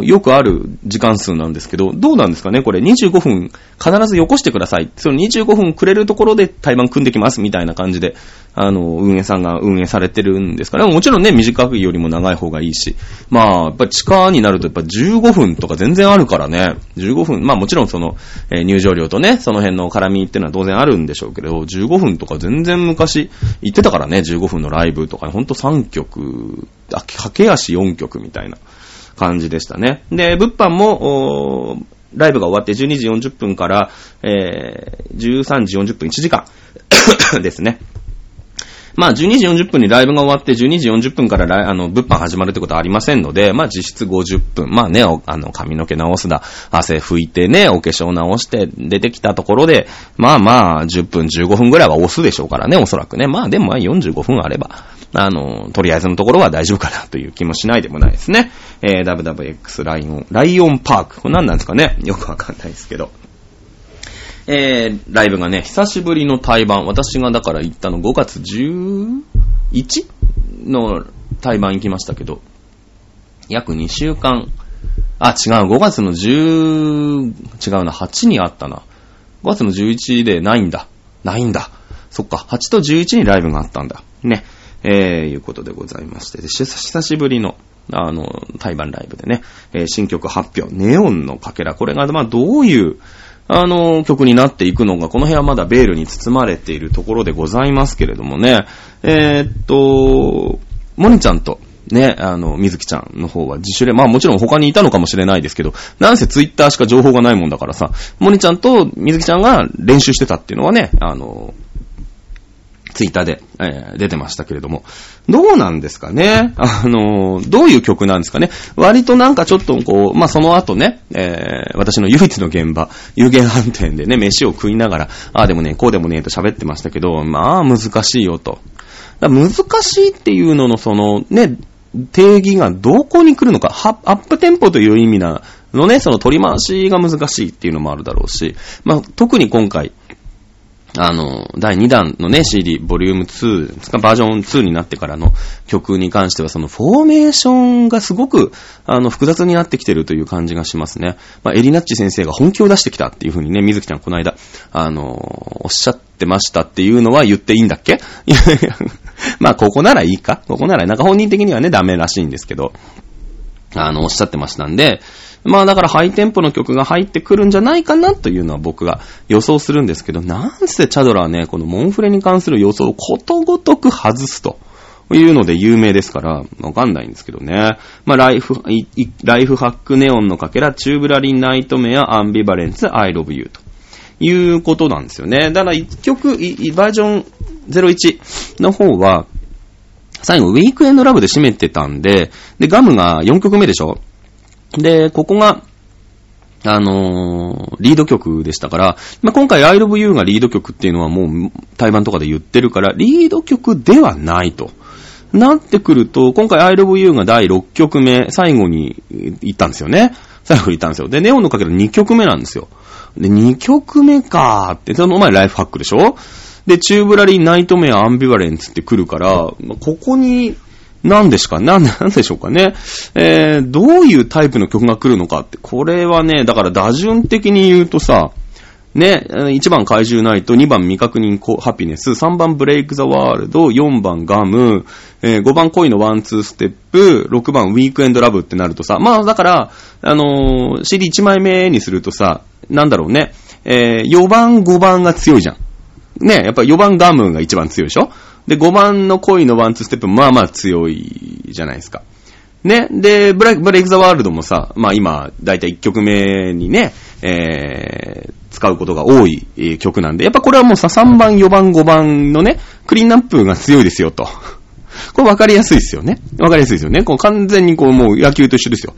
よくある時間数なんですけど、どうなんですかねこれ25分必ずよこしてください。その25分くれるところで対バン組んできますみたいな感じで運営さんが運営されてるんですかね。もちろんね短くよりも長い方がいいし、まあやっぱ地下になるとやっぱ15分とか全然あるからね。15分まあもちろん入場料とねその辺の絡みってのは当然あるんでしょうけど、15分とか全然昔言ってたからね。15分のライブとかほんと3曲駆け足4曲みたいな感じでしたね。で物販もライブが終わって12時40分から、13時40分1時間ですね。まあ12時40分にライブが終わって12時40分から物販始まるってことはありませんので、まあ実質50分、まあね、髪の毛直すだ、汗拭いてね、お化粧直して出てきたところで、まあまあ10分15分ぐらいは押すでしょうからね、おそらくね。まあでも45分あれば、とりあえずのところは大丈夫かなという気もしないでもないですね。WWX ライオンパーク。これ何なんですかね、よくわかんないですけど。ライブがね、久しぶりの対バン。私がだから行ったの5月11の対バン行きましたけど、約2週間、あ、違う、5月の10、違うな、8にあったな。5月の11でないんだ。そっか、8と11にライブがあったんだ。ね。いうことでございまして、久しぶりの、対バンライブでね、新曲発表、ネオンのかけら。これが、まあ、どういう、曲になっていくのが、この辺はまだベールに包まれているところでございますけれどもね。モニちゃんと、ね、水木ちゃんの方は自主練、まあもちろん他にいたのかもしれないですけど、なんせツイッターしか情報がないもんだからさ、モニちゃんと水木ちゃんが練習してたっていうのはね、ツイッターで、出てましたけれども、どうなんですかね、どういう曲なんですかね。割となんかちょっとこう、まあその後ね、私の唯一の現場有限飯店でね、飯を食いながらああでもねこうでもねと喋ってましたけど、まあ難しいよと。だから難しいっていうののそのね定義がどこに来るのか、アップテンポという意味なのね、その取り回しが難しいっていうのもあるだろうし、まあ特に今回第2弾のね CD ボリューム2バージョン2になってからの曲に関してはそのフォーメーションがすごく複雑になってきてるという感じがしますね。まあエリナッチ先生が本気を出してきたっていう風にね水木ちゃんこの間おっしゃってましたっていうのは言っていいんだっけ？いやいやまあここならいいか、ここならなんか本人的にはねダメらしいんですけどおっしゃってましたんで、まあだからハイテンポの曲が入ってくるんじゃないかなというのは僕が予想するんですけど、なんせチャドラはねこのモンフレに関する予想をことごとく外すというので有名ですからわかんないんですけどね。まあライフハック、ネオンのかけら、チューブラリン、ナイトメア、アンビバレンツ、I love you ということなんですよね。だから1曲バージョン01の方は最後ウィークエンドラブで締めてたんで、でガムが4曲目でしょ。で、ここが、リード曲でしたから、まあ、今回 I Love You がリード曲っていうのはもう対バンとかで言ってるから、リード曲ではないと。なってくると、今回 I Love You が第6曲目、最後に行ったんですよ。で、ネオンのかけら2曲目なんですよ。で、2曲目かーって、その前ライフハックでしょ？で、チューブラリー、ナイトメア、アンビバレンツって来るから、まあ、ここに、なんでしょうかね。どういうタイプの曲が来るのかって、これはね、だから打順的に言うとさ、ね、1番怪獣ナイト、2番未確認ハピネス、3番ブレイクザワールド、4番ガム、5番恋のワンツーステップ、6番ウィークエンドラブってなるとさ、まあだから、CD1 枚目にするとさ、なんだろうね、4番5番が強いじゃん。ね、やっぱ4番ガムが一番強いでしょ。で、5番の恋のワンツーステップもまあまあ強いじゃないですか。ね。で、ブレイクザワールドもさ、まあ今、だいたい1曲目にね、使うことが多い曲なんで、やっぱこれはもうさ、3番、4番、5番のね、クリーンナップが強いですよと。これわかりやすいですよね。こう完全にこうもう野球と一緒ですよ。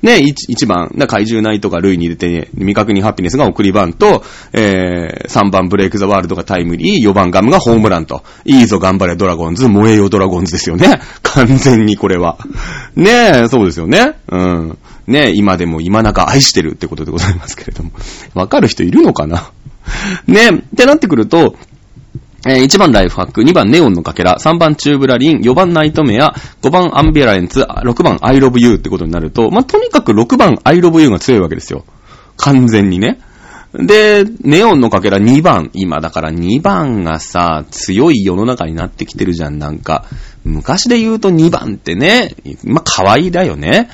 ね、1番、怪獣ナイトが塁に出て、ね、未確認ハピネスが送りバント、3番ブレイクザワールドがタイムリー、4番ガムがホームランと、いいぞ頑張れドラゴンズ、燃えよドラゴンズですよね。完全にこれは。ねえ、そうですよね。うん。ねえ、今でも今中愛してるってことでございますけれども。わかる人いるのかなねえ、ってなってくると、1番ライフハック、2番ネオンのかけら、3番チューブラリン、4番ナイトメア、5番アンビバレンツ、6番I love you ってことになると、まあ、とにかく6番I love you が強いわけですよ。完全にね。で、ネオンのかけら2番、今だから2番がさ、強い世の中になってきてるじゃん、なんか。昔で言うと2番ってね、まあ、可愛いだよね。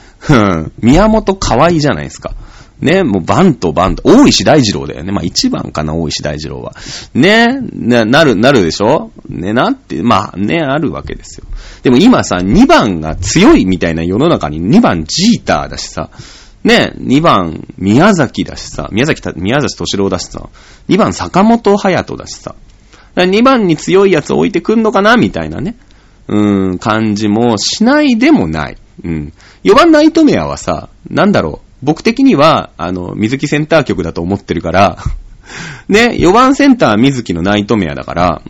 宮本可愛いじゃないですか。ね、もうバンと、大石大二郎だよね。まあ、一番かな、大石大二郎は。ね、なるでしょ？ね、なって、まあ、ね、あるわけですよ。でも今さ、2番が強いみたいな世の中に、2番ジーターだしさ、ね、2番宮崎だしさ、宮崎敏郎だしさ、2番坂本隼人だしさ、2番に強いやつを置いてくんのかなみたいなね、感じもしないでもない。4番ナイトメアはさ、なんだろう、僕的には水木センター局だと思ってるからね、4番センター水木のナイトメアだから、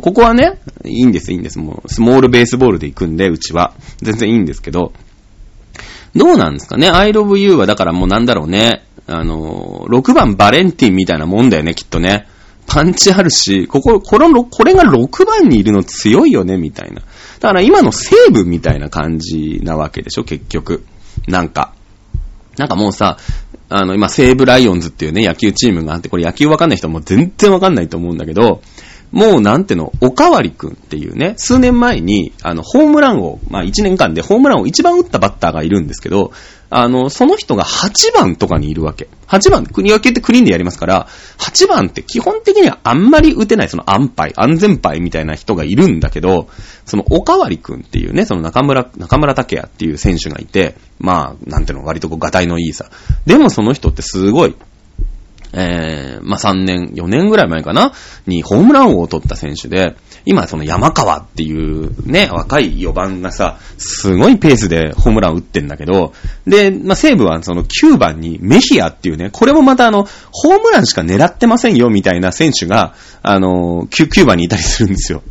ここはね、いいんです。もう、スモールベースボールで行くんで、うちは。全然いいんですけど。どうなんですかね、I love you はだからもうなんだろうね、6番バレンティンみたいなもんだよね、きっとね。パンチあるし、これが6番にいるの強いよね、みたいな。だから今の西武みたいな感じなわけでしょ、結局。なんかもうさ、今、西武ライオンズっていうね、野球チームがあって、これ野球わかんない人も全然わかんないと思うんだけど、もうなんての、おかわりくんっていうね、数年前に、ホームランを、まあ1年間でホームランを一番打ったバッターがいるんですけど、その人が8番とかにいるわけ。8番、野球ってクリーンでやりますから、8番って基本的にはあんまり打てない、その安全牌みたいな人がいるんだけど、そのおかわりくんっていうね、その中村拓也っていう選手がいて、まあ、なんての、割とガタイのいいさ。でもその人ってすごい、まあ、3年、4年ぐらい前かなにホームラン王を取った選手で、今その山川っていうね、若い4番がさ、すごいペースでホームラン打ってんだけど、で、まあ、西武はその9番にメヒアっていうね、これもまたホームランしか狙ってませんよみたいな選手が、9番にいたりするんですよ。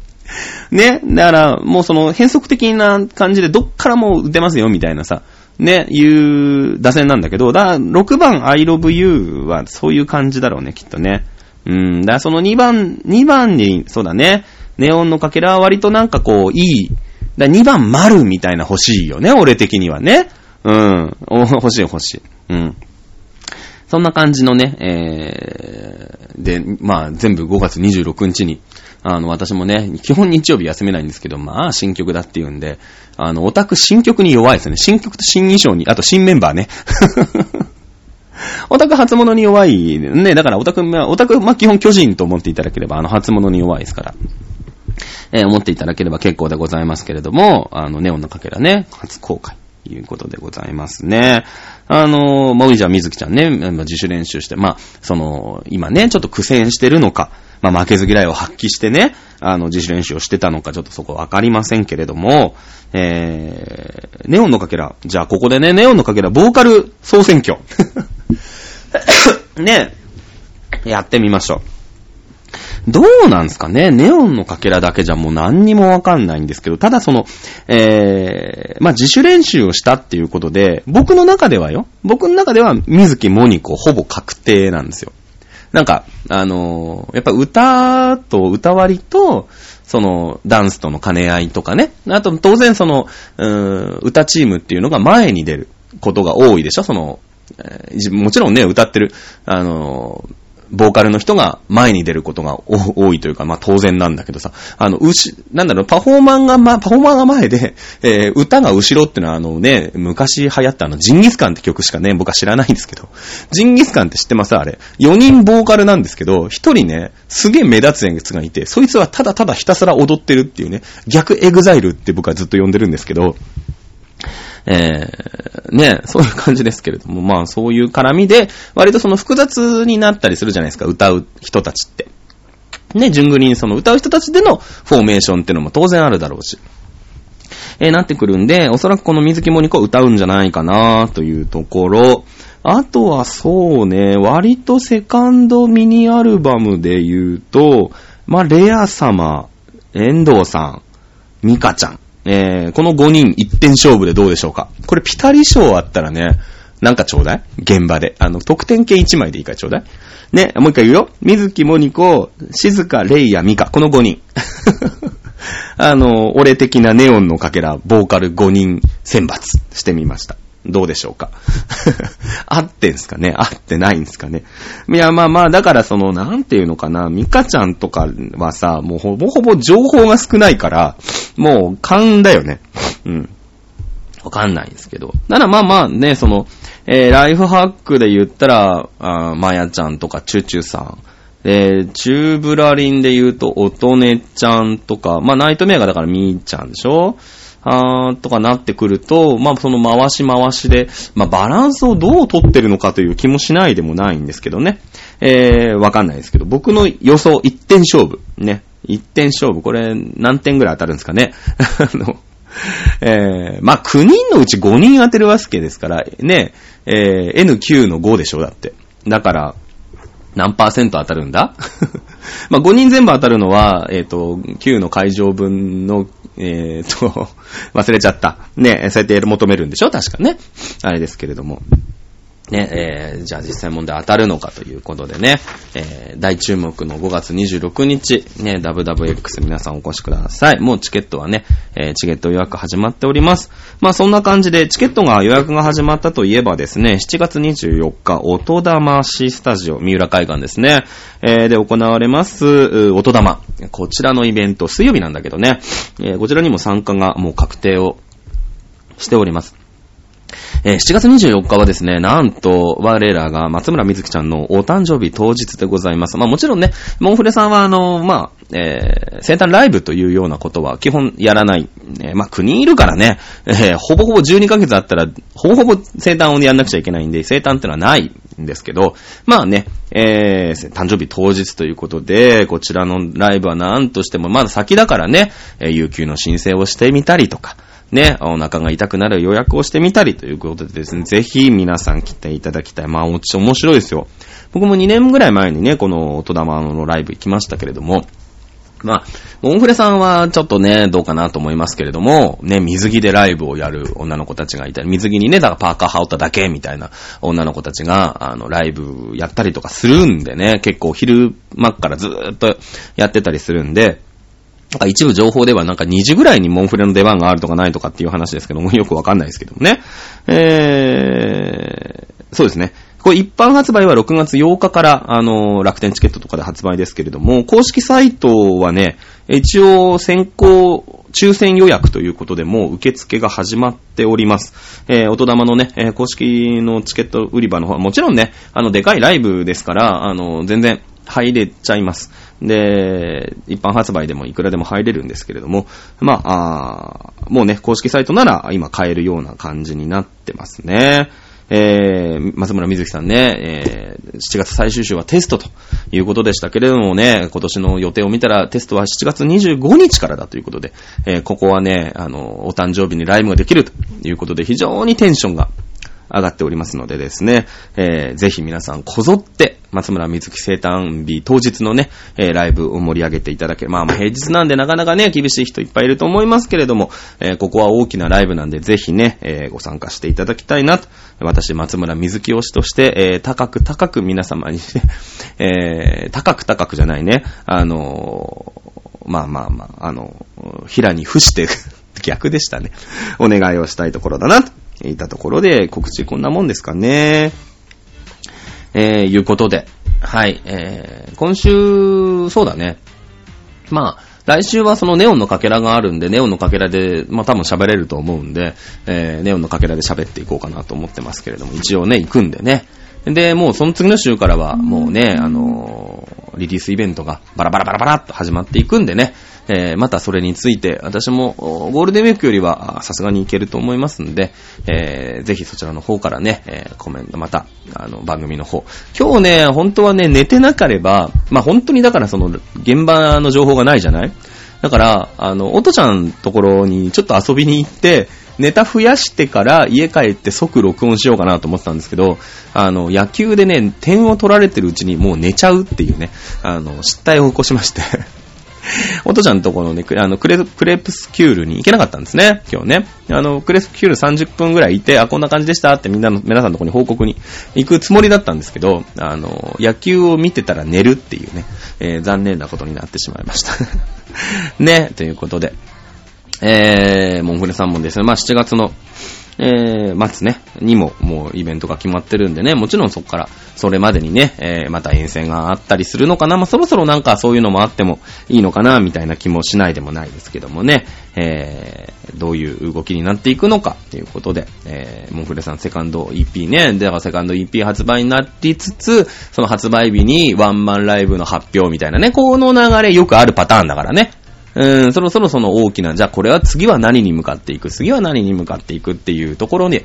ね、だからもうその変則的な感じでどっからも打てますよみたいなさ、ね、いう打線なんだけど、6番 I love you はそういう感じだろうね、きっとね。だその2番に、そうだね、ネオンのかけらは割となんかこう、いい。2番丸みたいな欲しいよね、俺的にはね。欲しい。そんな感じのね、で、まあ全部5月26日に、私もね、基本日曜日休めないんですけど、まあ、新曲だっていうんで、オタク新曲に弱いですね。新曲と新衣装に、あと新メンバーね。オタク初物に弱いね。だからオタク、まあ、基本巨人と思っていただければ、初物に弱いですから。思っていただければ結構でございますけれども、ネオンのかけらね、初公開。いうことでございますね。まあ、じゃあ、みずきちゃんね、自主練習して、まあ、今ね、ちょっと苦戦してるのか、まあ、負けず嫌いを発揮してね、自主練習をしてたのか、ちょっとそこわかりませんけれども、ネオンのかけら、じゃあ、ここでね、ネオンのかけら、ボーカル総選挙。ね、やってみましょう。どうなんですかね、ネオンのかけらだけじゃもう何にもわかんないんですけど、ただまあ、自主練習をしたっていうことで、僕の中では水木モニコほぼ確定なんですよ。なんか、やっぱ歌と歌割りと、ダンスとの兼ね合いとかね、あと当然歌チームっていうのが前に出ることが多いでしょ、もちろんね、歌ってる、ボーカルの人が前に出ることが多いというか、まあ、当然なんだけどさ、なんだろう、パフォーマーが前で、歌が後ろってのはね、昔流行ったジンギスカンって曲しかね、僕は知らないんですけど、ジンギスカンって知ってます？あれ。4人ボーカルなんですけど、1人ね、すげえ目立つやつがいて、そいつはただただひたすら踊ってるっていうね、逆エグザイルって僕はずっと呼んでるんですけど、ね、そういう感じですけれども、まあそういう絡みで、割と複雑になったりするじゃないですか、歌う人たちって。ね、順繰りに歌う人たちでのフォーメーションってのも当然あるだろうし。なってくるんで、おそらくこの水木モニコ歌うんじゃないかなというところ。あとはそうね、割とセカンドミニアルバムで言うと、まあレア様、遠藤さん、ミカちゃん。この5人一点勝負でどうでしょうか。これピタリ賞あったらね、なんかちょうだい。現場で得点券1枚でいいからちょうだいね。もう一回言うよ。水木モニコ、静香、レイヤ、ミカ、この5人。俺的なネオンのかけらボーカル5人選抜してみました。どうでしょうか。合ってんすかね、合ってないんすかね。いや、まあ、だからなんていうのかな、ミカちゃんとかはさ、もうほぼ情報が少ないから、もう勘だよね。わかんないんですけど。ならまあね、ライフハックで言ったら、マヤちゃんとかチュチュさん。チューブラリンで言うと、オトネちゃんとか、まあ、ナイトメアがだからミーちゃんでしょとかなってくると、まあ、回しで、まあ、バランスをどう取ってるのかという気もしないでもないんですけどね。わかんないですけど、僕の予想、一点勝負。ね。1点勝負、これ何点ぐらい当たるんですかね。まあ、9人のうち5人当てるわけですから、ね、N9 の5でしょ、だって。だから、何%当たるんだまあ、5人全部当たるのは、9の会場分の、忘れちゃった。ね、最低求めるんでしょ、確かね。あれですけれども。ね、じゃあ実際問題当たるのかということでね、大注目の5月26日、ね、WWX 皆さんお越しください。もうチケットはね、チケット予約始まっております。まあそんな感じでチケットが予約が始まったといえばですね、7月24日、音玉 C スタジオ、三浦海岸ですね、で行われます、音玉。こちらのイベント、水曜日なんだけどね、こちらにも参加がもう確定をしております。7月24日はですね、なんと我らが松村瑞希ちゃんのお誕生日当日でございます。まあもちろんね、モンフレさんはまあ、生誕ライブというようなことは基本やらない。まあ9人いるからね、ほぼほぼ12ヶ月あったら、ほぼほぼ生誕をやんなくちゃいけないんで、生誕ってのはないんですけど、まあね、誕生日当日ということで、こちらのライブはなんとしてもまだ先だからね、有給の申請をしてみたりとか、ね、お腹が痛くなる予約をしてみたりということでですね、ぜひ皆さん来ていただきたい。まあ、面白いですよ。僕も2年ぐらい前にね、この音玉のライブ行きましたけれども、まあ、モンフレさんはちょっとね、どうかなと思いますけれども、ね、水着でライブをやる女の子たちがいたり、水着にね、だからパーカー羽織っただけみたいな女の子たちが、ライブやったりとかするんでね、結構昼間からずーっとやってたりするんで、なんか一部情報ではなんか2時ぐらいにモンフレの出番があるとかないとかっていう話ですけども、よくわかんないですけどもね。そうですね。これ一般発売は6月8日から、楽天チケットとかで発売ですけれども、公式サイトはね、一応先行、抽選予約ということでもう受付が始まっております。音玉のね、公式のチケット売り場の方はもちろんね、でかいライブですから、全然入れちゃいます。で、一般発売でもいくらでも入れるんですけれども、まあ、もうね、公式サイトなら今買えるような感じになってますね。松村瑞希さんね、7月最終週はテストということでしたけれどもね、今年の予定を見たらテストは7月25日からだということで、ここはね、お誕生日にライブができるということで非常にテンションが上がっておりますのでですね、ぜひ皆さんこぞって松村瑞希生誕日当日のね、ライブを盛り上げていただける。まあ平日なんでなかなかね、厳しい人いっぱいいると思いますけれども、ここは大きなライブなんでぜひね、ご参加していただきたいなと。私、松村瑞希推しとして、高く皆様に、ね、高くじゃないね、まあ、平に伏して、逆でしたね。お願いをしたいところだな、と言ったところで、告知こんなもんですかね。いうことで。はい、今週、そうだね。まあ、来週はそのネオンのかけらがあるんで、ネオンのかけらで、まあ多分喋れると思うんで、ネオンのかけらで喋っていこうかなと思ってますけれども、一応ね、行くんでね。で、もうその次の週からは、もうね、リリースイベントがバラバラバラバラっと始まっていくんでね、またそれについて、私もゴールデンウィークよりはさすがにいけると思いますんで、ぜひそちらの方からね、コメント、また、番組の方。今日ね、本当はね、寝てなければ、まあ、本当にだからその、現場の情報がないじゃない？だから、おとちゃんところにちょっと遊びに行って、ネタ増やしてから家帰って即録音しようかなと思ってたんですけど、野球でね、点を取られてるうちにもう寝ちゃうっていうね、失態を起こしまして、おとちゃんとこのね、クレープスキュールに行けなかったんですね、今日ね。クレープスキュール30分ぐらいいて、あ、こんな感じでしたって皆さんのところに報告に行くつもりだったんですけど、野球を見てたら寝るっていうね、残念なことになってしまいました。ね、ということで。モンフレさんもですね、まあ、7月の、末ね、にもうイベントが決まってるんでね、もちろんそこから、それまでにね、また遠征があったりするのかな、まあ、そろそろなんかそういうのもあってもいいのかな、みたいな気もしないでもないですけどもね、どういう動きになっていくのか、ということで、モンフレさんセカンド EP ね、だからセカンド EP 発売になりつつ、その発売日にワンマンライブの発表みたいなね、この流れよくあるパターンだからね、そろそろその大きな、じゃあこれは次は何に向かっていく、次は何に向かっていくっていうところに、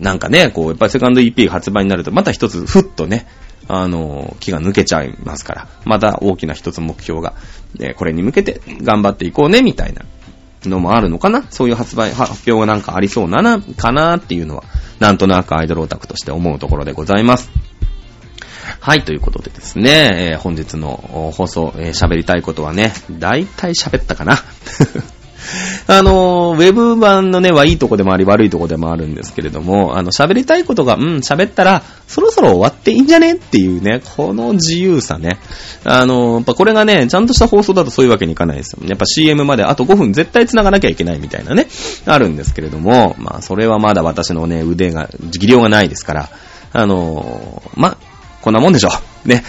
なんかね、こう、やっぱりセカンド EP 発売になると、また一つ、ふっとね、気が抜けちゃいますから、また大きな一つ目標が、これに向けて頑張っていこうねみたいなのもあるのかな。そういう発表がなんかありそうななかなっていうのは、なんとなくアイドルオタクとして思うところでございます。はい、ということでですね、本日の放送、喋りたいことはね、だいたい喋ったかなウェブ版のねはいいとこでもあり悪いとこでもあるんですけれども、喋りたいことが喋ったらそろそろ終わっていいんじゃねっていうね、この自由さね、やっぱこれがねちゃんとした放送だとそういうわけにいかないですよ。やっぱ CM まであと5分絶対繋がなきゃいけないみたいなね、あるんですけれども、まあそれはまだ私のね技量がないですから、こんなもんでしょ。ね。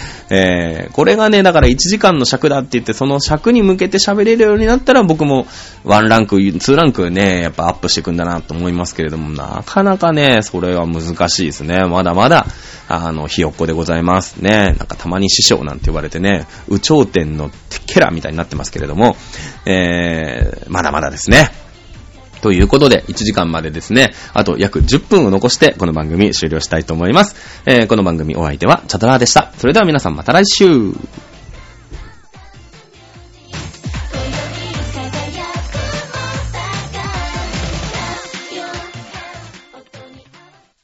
これがね、だから1時間の尺だって言って、その尺に向けて喋れるようになったら、僕も1ランク、2ランクね、やっぱアップしていくんだなと思いますけれども、なかなかね、それは難しいですね。まだまだ、ひよっこでございますね。なんかたまに師匠なんて言われてね、有頂天のケラみたいになってますけれども、まだまだですね。ということで、1時間までですね、あと約10分を残して、この番組終了したいと思います。この番組お相手はチャトラーでした。それでは皆さんまた来週。